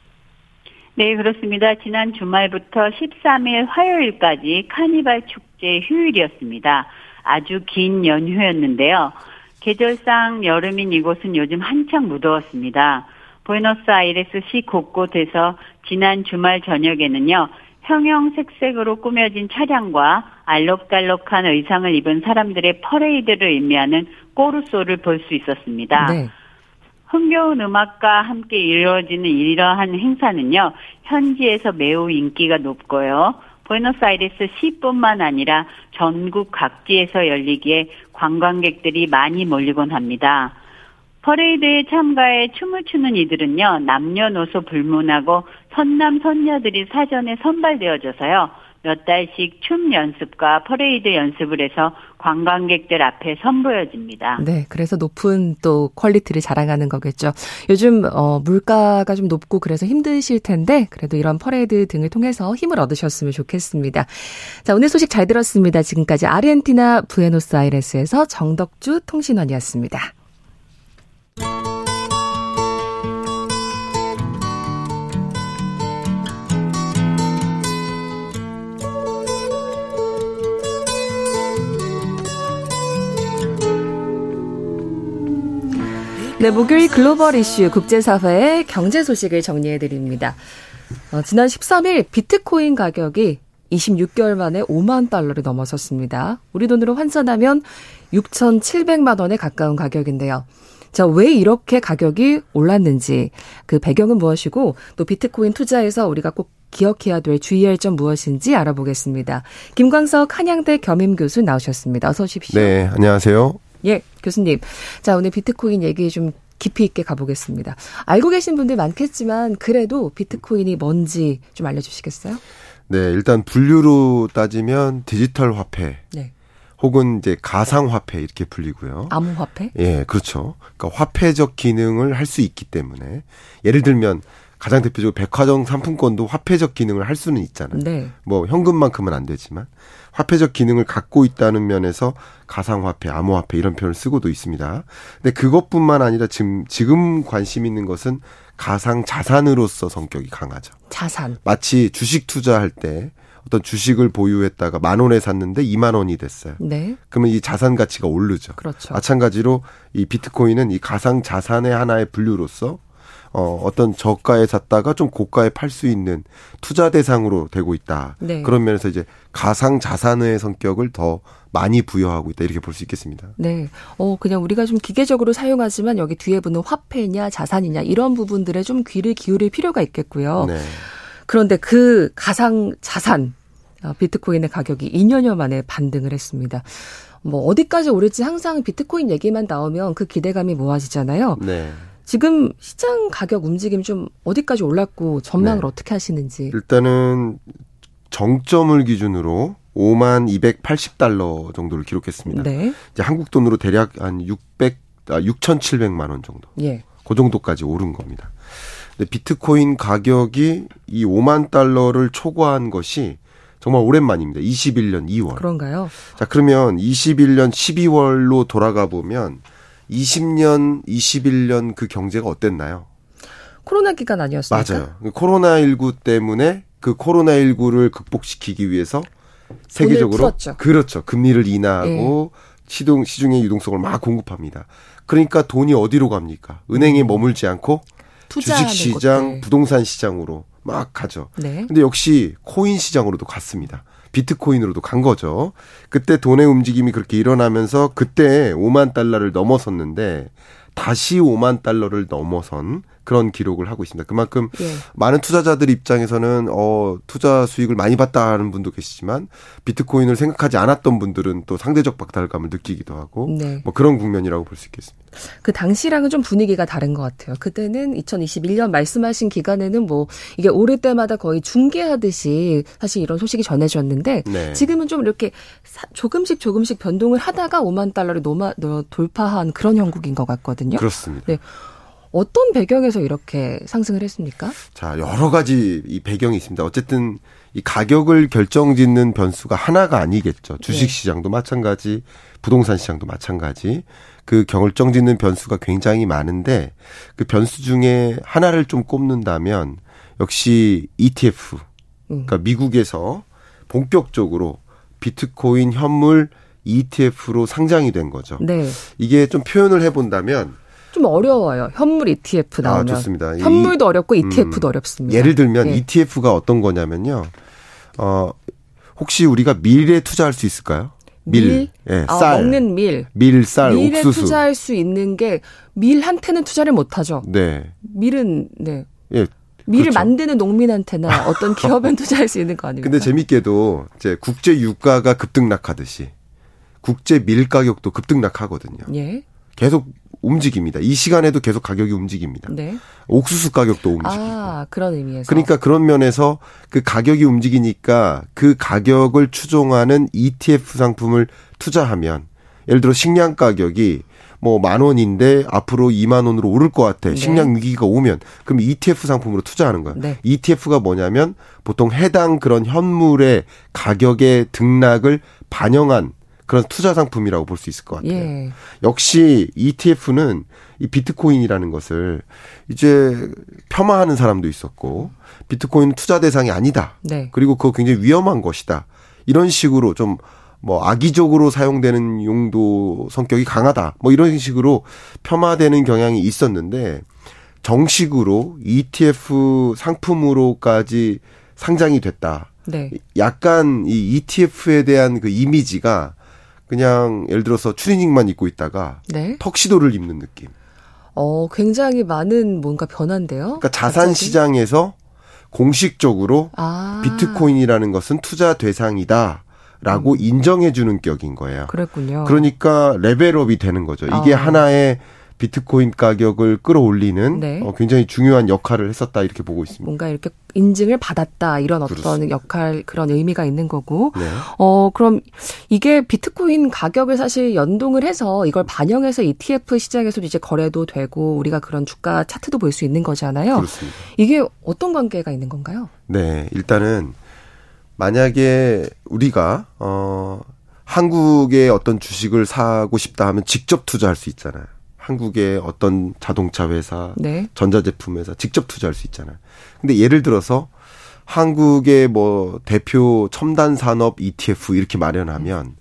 네, 그렇습니다. 지난 주말부터 13일 화요일까지 카니발 축제 휴일이었습니다. 아주 긴 연휴였는데요. 계절상 여름인 이곳은 요즘 한창 무더웠습니다. 부에노스아이레스 시 곳곳에서 지난 주말 저녁에는요, 형형색색으로 꾸며진 차량과 알록달록한 의상을 입은 사람들의 퍼레이드를 의미하는 꼬르소를 볼 수 있었습니다. 네. 흥겨운 음악과 함께 이루어지는 이러한 행사는요, 현지에서 매우 인기가 높고요. 부에노스아이레스 시뿐만 아니라 전국 각지에서 열리기에 관광객들이 많이 몰리곤 합니다. 퍼레이드에 참가해 춤을 추는 이들은요, 남녀노소 불문하고 선남 선녀들이 사전에 선발되어져서요, 몇 달씩 춤 연습과 퍼레이드 연습을 해서 관광객들 앞에 선보여집니다. 네, 그래서 높은 또 퀄리티를 자랑하는 거겠죠. 요즘 물가가 좀 높고 그래서 힘드실 텐데 그래도 이런 퍼레이드 등을 통해서 힘을 얻으셨으면 좋겠습니다. 자, 오늘 소식 잘 들었습니다. 지금까지 아르헨티나 부에노스아이레스에서 정덕주 통신원이었습니다. 네, 목요일 글로벌 이슈 국제사회의 경제 소식을 정리해드립니다. 지난 13일 비트코인 가격이 26개월 만에 5만 달러를 넘어섰습니다. 우리 돈으로 환산하면 6,700만 원에 가까운 가격인데요. 자, 왜 이렇게 가격이 올랐는지 그 배경은 무엇이고 또 비트코인 투자에서 우리가 꼭 기억해야 될 주의할 점 무엇인지 알아보겠습니다. 김광석 한양대 겸임교수 나오셨습니다. 어서 오십시오. 네, 안녕하세요. 예, 교수님. 자, 오늘 비트코인 얘기 좀 깊이 있게 가보겠습니다. 알고 계신 분들 많겠지만 그래도 비트코인이 뭔지 좀 알려주시겠어요? 네, 일단 분류로 따지면 디지털 화폐, 네, 혹은 이제 가상 화폐 이렇게 불리고요. 암호 화폐? 예, 그렇죠. 그러니까 화폐적 기능을 할 수 있기 때문에 예를 들면 가장 대표적으로 백화점 상품권도 화폐적 기능을 할 수는 있잖아요. 네. 뭐 현금만큼은 안 되지만 화폐적 기능을 갖고 있다는 면에서 가상화폐, 암호화폐 이런 표현을 쓰고도 있습니다. 근데 그것뿐만 아니라 지금 관심 있는 것은 가상자산으로서 성격이 강하죠. 자산. 마치 주식 투자할 때 어떤 주식을 보유했다가 10,000원에 샀는데 20,000원이 됐어요. 네. 그러면 이 자산 가치가 오르죠. 그렇죠. 마찬가지로 이 비트코인은 이 가상자산의 하나의 분류로서 어떤 저가에 샀다가 좀 고가에 팔 수 있는 투자 대상으로 되고 있다. 네. 그런 면에서 이제 가상 자산의 성격을 더 많이 부여하고 있다. 이렇게 볼 수 있겠습니다. 네. 그냥 우리가 좀 기계적으로 사용하지만 여기 뒤에 붙는 화폐냐 자산이냐 이런 부분들에 좀 귀를 기울일 필요가 있겠고요. 네. 그런데 그 가상 자산 비트코인의 가격이 2년여 만에 반등을 했습니다. 뭐 어디까지 오를지 항상 비트코인 얘기만 나오면 그 기대감이 모아지잖아요. 네. 지금 시장 가격 움직임 좀 어디까지 올랐고 전망을 네. 어떻게 하시는지. 일단은 정점을 기준으로 52,800달러 정도를 기록했습니다. 네. 이제 한국 돈으로 대략 한 6,700만 원 정도. 예. 그 정도까지 오른 겁니다. 근데 비트코인 가격이 이 5만 달러를 초과한 것이 정말 오랜만입니다. 21년 2월. 그런가요? 자, 그러면 21년 12월로 돌아가 보면 20년, 21년 그 경제가 어땠나요? 코로나 기간 아니었습니까? 맞아요. 코로나19 때문에 그 코로나19를 극복시키기 위해서 세계적으로 그렇죠. 금리를 인하하고 네. 시중의 유동성을 막 공급합니다. 그러니까 돈이 어디로 갑니까? 은행에 머물지 않고 주식시장, 부동산 시장으로 막 가죠. 네. 근데 역시 코인 시장으로도 갔습니다. 비트코인으로도 간 거죠. 그때 돈의 움직임이 그렇게 일어나면서 그때 5만 달러를 넘어섰는데 다시 5만 달러를 넘어선 그런 기록을 하고 있습니다. 그만큼 예. 많은 투자자들 입장에서는 투자 수익을 많이 봤다 하는 분도 계시지만 비트코인을 생각하지 않았던 분들은 또 상대적 박탈감을 느끼기도 하고 네. 뭐 그런 국면이라고 볼 수 있겠습니다. 그 당시랑은 좀 분위기가 다른 것 같아요. 그때는 2021년 말씀하신 기간에는 뭐 이게 오를 때마다 거의 중계하듯이 사실 이런 소식이 전해졌는데 네. 지금은 좀 이렇게 조금씩 변동을 하다가 5만 달러를 돌파한 그런 형국인 것 같거든요. 그렇습니다. 네. 어떤 배경에서 이렇게 상승을 했습니까? 자, 여러 가지 이 배경이 있습니다. 어쨌든 이 가격을 결정짓는 변수가 하나가 아니겠죠. 주식시장도 네. 마찬가지, 부동산 시장도 마찬가지. 그 결정짓는 변수가 굉장히 많은데 그 변수 중에 하나를 좀 꼽는다면 역시 ETF. 그러니까 미국에서 본격적으로 비트코인 현물 ETF로 상장이 된 거죠. 네. 이게 좀 표현을 해본다면 좀 어려워요. 현물 ETF 나오면. 아, 좋습니다. 현물도 어렵고 ETF도 어렵습니다. 예를 들면 예. ETF가 어떤 거냐면요. 혹시 우리가 밀에 투자할 수 있을까요? 밀, 예, 쌀. 먹는 밀. 밀, 쌀, 밀에 옥수수. 밀에 투자할 수 있는 게 밀한테는 투자를 못하죠. 네. 밀은 네. 예. 밀을 그렇죠. 만드는 농민한테나 어떤 기업엔 투자할 수 있는 거 아닙니까? 근데 재밌게도 이제 국제 유가가 급등락하듯이 국제 밀 가격도 급등락하거든요. 예. 계속 움직입니다. 이 시간에도 계속 가격이 움직입니다. 네. 옥수수 가격도 움직이고. 아, 그런 의미에서. 그러니까 그런 면에서 그 가격이 움직이니까 그 가격을 추종하는 ETF 상품을 투자하면 예를 들어 식량 가격이 뭐 10,000원인데 앞으로 20,000원으로 오를 것 같아. 식량 네. 위기가 오면. 그럼 ETF 상품으로 투자하는 거야. 네. ETF가 뭐냐면 보통 해당 그런 현물의 가격의 등락을 반영한 그런 투자 상품이라고 볼 수 있을 것 같아요. 예. 역시 ETF는 이 비트코인이라는 것을 이제 폄하하는 사람도 있었고 비트코인은 투자 대상이 아니다. 네. 그리고 그거 굉장히 위험한 것이다. 이런 식으로 좀 뭐 악의적으로 사용되는 용도 성격이 강하다. 뭐 이런 식으로 폄하되는 경향이 있었는데 정식으로 ETF 상품으로까지 상장이 됐다. 네. 약간 이 ETF에 대한 그 이미지가 그냥 예를 들어서 추리닝만 입고 있다가 네? 턱시도를 입는 느낌. 굉장히 많은 뭔가 변화인데요. 그러니까 자산 시장에서 공식적으로 비트코인이라는 것은 투자 대상이다라고 인정해 주는 격인 거예요. 그랬군요. 그러니까 레벨업이 되는 거죠. 이게 하나의 비트코인 가격을 끌어올리는 네. 굉장히 중요한 역할을 했었다 이렇게 보고 있습니다. 뭔가 이렇게 인증을 받았다 이런 어떤 그렇습니다. 역할 그런 의미가 있는 거고 네. 그럼 이게 비트코인 가격을 사실 연동을 해서 이걸 반영해서 ETF 시장에서도 이제 거래도 되고 우리가 그런 주가 차트도 볼 수 있는 거잖아요. 그렇습니다. 이게 어떤 관계가 있는 건가요? 네. 일단은 만약에 우리가 한국의 어떤 주식을 사고 싶다 하면 직접 투자할 수 있잖아요. 한국의 어떤 자동차 회사, 네. 전자제품 회사 직접 투자할 수 있잖아요. 근데 예를 들어서 한국의 뭐 대표 첨단 산업 ETF 이렇게 마련하면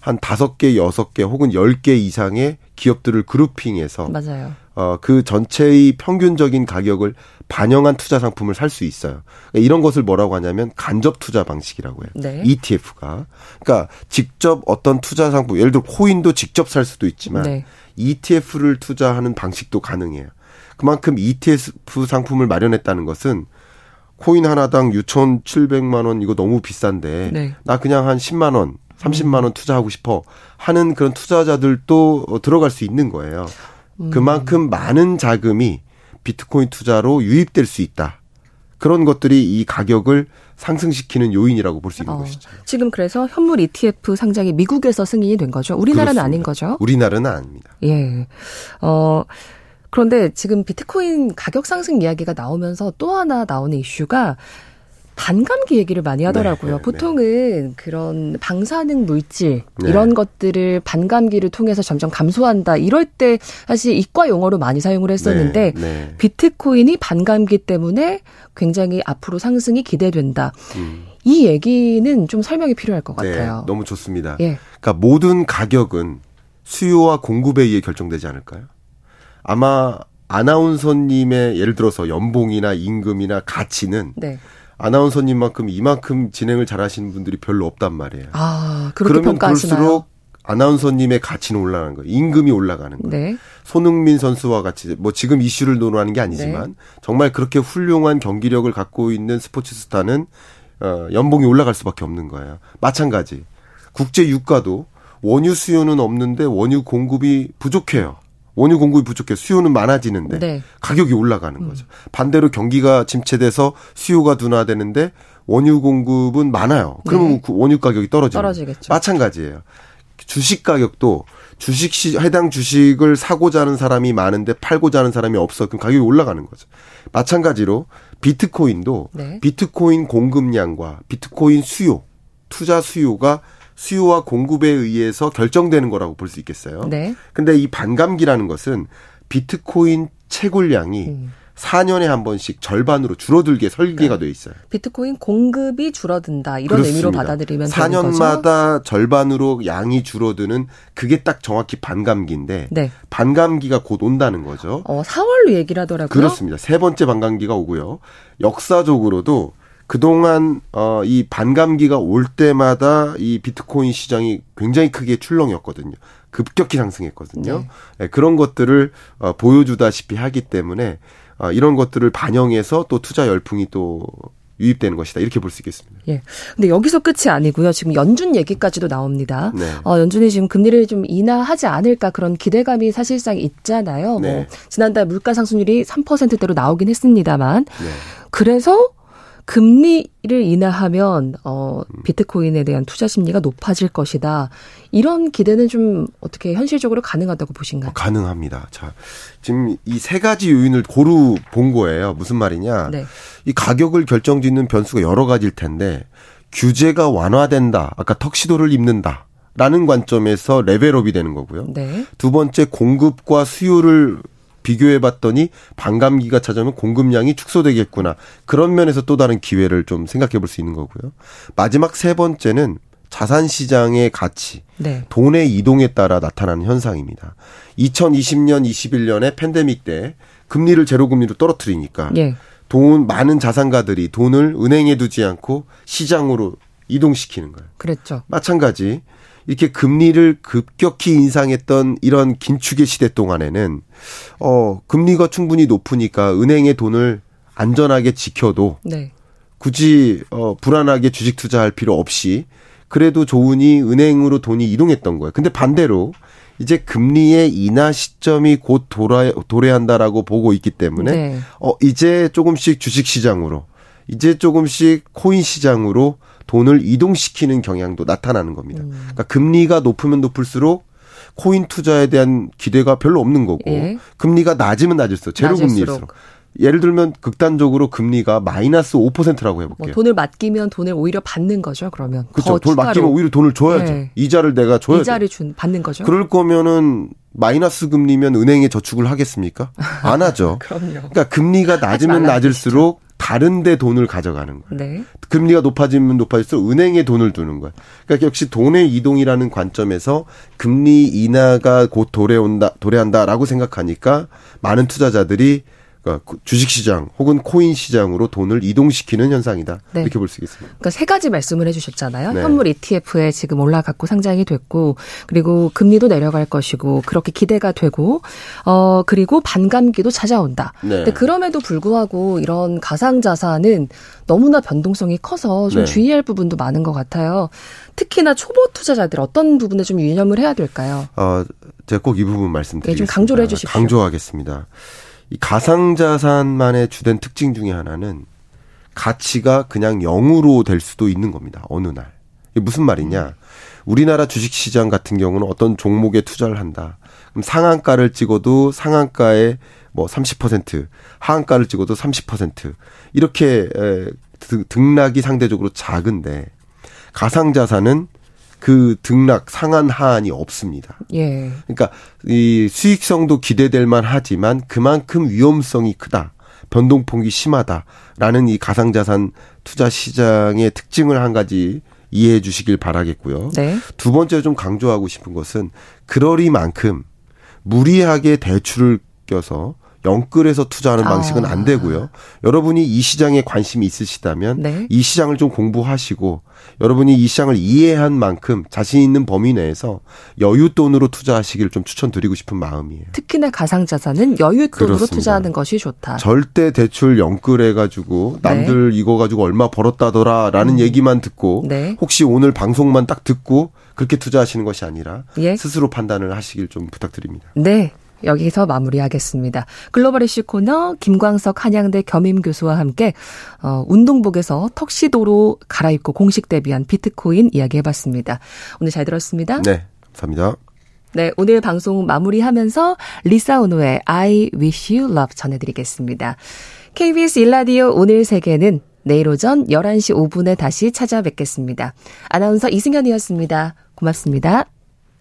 한 5개, 6개 혹은 10개 이상의 기업들을 그룹핑해서 맞아요. 그 전체의 평균적인 가격을 반영한 투자 상품을 살 수 있어요. 그러니까 이런 것을 뭐라고 하냐면 간접 투자 방식이라고 해요. 네. ETF가. 그러니까 직접 어떤 투자 상품, 예를 들어 코인도 직접 살 수도 있지만 네. ETF를 투자하는 방식도 가능해요. 그만큼 ETF 상품을 마련했다는 것은 코인 하나당 6,700만 원 이거 너무 비싼데 네. 나 그냥 한 10만 원, 30만 원 투자하고 싶어 하는 그런 투자자들도 들어갈 수 있는 거예요. 그만큼 많은 자금이 비트코인 투자로 유입될 수 있다. 그런 것들이 이 가격을 상승시키는 요인이라고 볼 수 있는 것이죠. 지금 그래서 현물 ETF 상장이 미국에서 승인이 된 거죠. 우리나라는 그렇습니다. 아닌 거죠. 우리나라는 아닙니다. 예. 그런데 지금 비트코인 가격 상승 이야기가 나오면서 또 하나 나오는 이슈가 반감기 얘기를 많이 하더라고요. 네, 네, 보통은 네. 그런 방사능 물질 네. 이런 것들을 반감기를 통해서 점점 감소한다. 이럴 때 사실 이과 용어로 많이 사용을 했었는데 네, 네. 비트코인이 반감기 때문에 굉장히 앞으로 상승이 기대된다. 이 얘기는 좀 설명이 필요할 것 같아요. 네, 너무 좋습니다. 예. 그러니까 모든 가격은 수요와 공급에 의해 결정되지 않을까요? 아마 아나운서님의 예를 들어서 연봉이나 임금이나 가치는 네. 아나운서님만큼 이만큼 진행을 잘하시는 분들이 별로 없단 말이에요. 아, 그렇게 평가하시나요? 그러면 볼수록 아나운서님의 가치는 올라가는 거예요. 임금이 올라가는 거예요. 네. 손흥민 선수와 같이 뭐 지금 이슈를 논하는 게 아니지만 네. 정말 그렇게 훌륭한 경기력을 갖고 있는 스포츠 스타는 연봉이 올라갈 수밖에 없는 거예요. 마찬가지 국제 유가도 원유 수요는 없는데 원유 공급이 부족해요. 원유 공급이 부족해 수요는 많아지는데 네. 가격이 올라가는 거죠. 반대로 경기가 침체돼서 수요가 둔화되는데 원유 공급은 많아요. 그러면 네. 원유 가격이 떨어지겠죠. 마찬가지예요. 주식 가격도 해당 주식을 사고자 하는 사람이 많은데 팔고자 하는 사람이 없어. 그럼 가격이 올라가는 거죠. 마찬가지로 비트코인도 네. 비트코인 공급량과 비트코인 수요, 투자 수요가 수요와 공급에 의해서 결정되는 거라고 볼 수 있겠어요. 네. 근데 이 반감기라는 것은 비트코인 채굴량이 4년에 한 번씩 절반으로 줄어들게 설계가 돼 있어요. 비트코인 공급이 줄어든다. 이런 그렇습니다. 의미로 받아들이면 되는 거죠. 4년마다 절반으로 양이 줄어드는 그게 딱 정확히 반감기인데 네. 반감기가 곧 온다는 거죠. 4월로 얘기를 하더라고요. 그렇습니다. 세 번째 반감기가 오고요. 역사적으로도 그동안 이 반감기가 올 때마다 이 비트코인 시장이 굉장히 크게 출렁였거든요. 급격히 상승했거든요. 네. 네, 그런 것들을 보여주다시피 하기 때문에 이런 것들을 반영해서 또 투자 열풍이 또 유입되는 것이다. 이렇게 볼 수 있겠습니다. 예. 근데 여기서 끝이 아니고요. 지금 연준 얘기까지도 나옵니다. 네. 연준이 지금 금리를 좀 인하하지 않을까 그런 기대감이 사실상 있잖아요. 네. 뭐 지난달 물가 상승률이 3%대로 나오긴 했습니다만. 네. 그래서 금리를 인하하면 비트코인에 대한 투자 심리가 높아질 것이다. 이런 기대는 좀 어떻게 현실적으로 가능하다고 보신가요? 가능합니다. 자, 지금 이 세 가지 요인을 고루 본 거예요. 무슨 말이냐? 네. 이 가격을 결정짓는 변수가 여러 가지일 텐데 규제가 완화된다. 아까 턱시도를 입는다. 라는 관점에서 레벨업이 되는 거고요. 네. 두 번째 공급과 수요를 비교해봤더니 반감기가 찾아오면 공급량이 축소되겠구나. 그런 면에서 또 다른 기회를 좀 생각해볼 수 있는 거고요. 마지막 세 번째는 자산시장의 가치, 네. 돈의 이동에 따라 나타나는 현상입니다. 2020년, 21년에 팬데믹 때 금리를 제로금리로 떨어뜨리니까 예. 많은 자산가들이 돈을 은행에 두지 않고 시장으로 이동시키는 거예요. 그랬죠. 마찬가지 이렇게 금리를 급격히 인상했던 이런 긴축의 시대 동안에는 금리가 충분히 높으니까 은행의 돈을 안전하게 지켜도 네. 굳이 불안하게 주식 투자할 필요 없이 그래도 좋으니 은행으로 돈이 이동했던 거예요. 근데 반대로 이제 금리의 인하 시점이 곧 도래한다라고 보고 있기 때문에 네. 이제 조금씩 주식 시장으로 이제 조금씩 코인 시장으로 돈을 이동시키는 경향도 나타나는 겁니다. 그러니까 금리가 높으면 높을수록 코인 투자에 대한 기대가 별로 없는 거고 예. 금리가 낮으면 낮을수록 제로금리일수록. 예를 들면 극단적으로 금리가 마이너스 5%라고 해볼게요. 돈을 맡기면 돈을 오히려 받는 거죠. 그러면. 그렇죠. 돈을 맡기면 오히려 돈을 줘야죠. 네. 이자를 내가 줘야죠. 이자를 받는 거죠. 그럴 거면은 마이너스 금리면 은행에 저축을 하겠습니까? 안 하죠. 그럼요. 그러니까 금리가 낮으면 낮을수록 다른 데 돈을 가져가는 거예요. 네. 금리가 높아지면 높아질수록 은행에 돈을 두는 거예요. 그러니까 역시 돈의 이동이라는 관점에서 금리 인하가 곧 도래한다라고 생각하니까 많은 투자자들이 주식시장 혹은 코인시장으로 돈을 이동시키는 현상이다. 네. 이렇게 볼 수 있겠습니다. 그러니까 세 가지 말씀을 해주셨잖아요. 네. 현물 ETF에 지금 올라갔고 상장이 됐고 그리고 금리도 내려갈 것이고 그렇게 기대가 되고 그리고 반감기도 찾아온다. 네. 근데 그럼에도 불구하고 이런 가상자산은 너무나 변동성이 커서 좀 네. 주의할 부분도 많은 것 같아요. 특히나 초보 투자자들 어떤 부분에 좀 유념을 해야 될까요? 제가 꼭 이 부분 말씀드리겠습니다. 네, 좀 강조를 해 주십시오. 강조하겠습니다. 이 가상자산만의 주된 특징 중에 하나는 가치가 그냥 0으로 될 수도 있는 겁니다. 어느 날. 이게 무슨 말이냐. 우리나라 주식시장 같은 경우는 어떤 종목에 투자를 한다. 그럼 상한가를 찍어도 상한가의 뭐 30%, 하한가를 찍어도 30%. 이렇게 등락이 상대적으로 작은데 가상자산은 그 등락 상한 하한이 없습니다. 예. 그러니까 이 수익성도 기대될 만하지만 그만큼 위험성이 크다. 변동폭이 심하다라는 이 가상자산 투자 시장의 특징을 한 가지 이해해 주시길 바라겠고요. 네. 두 번째로 좀 강조하고 싶은 것은 그러리만큼 무리하게 대출을 껴서 영끌에서 투자하는 방식은 안 되고요. 여러분이 이 시장에 관심이 있으시다면 네. 이 시장을 좀 공부하시고 여러분이 이 시장을 이해한 만큼 자신 있는 범위 내에서 여윳돈으로 투자하시길 좀 추천드리고 싶은 마음이에요. 특히나 가상자산은 여윳돈으로 그렇습니다. 투자하는 것이 좋다. 절대 대출 영끌해가지고 남들 네. 이거 가지고 얼마 벌었다더라라는 얘기만 듣고 네. 혹시 오늘 방송만 딱 듣고 그렇게 투자하시는 것이 아니라 예. 스스로 판단을 하시길 좀 부탁드립니다. 네. 여기서 마무리하겠습니다. 글로벌 이슈 코너 김광석 한양대 겸임 교수와 함께 운동복에서 턱시도로 갈아입고 공식 데뷔한 비트코인 이야기해봤습니다. 오늘 잘 들었습니다. 네. 감사합니다. 네, 오늘 방송 마무리하면서 리사 오노의 I Wish You Love 전해드리겠습니다. KBS 1라디오 오늘 세계는 내일 오전 11시 5분에 다시 찾아뵙겠습니다. 아나운서 이승현이었습니다. 고맙습니다.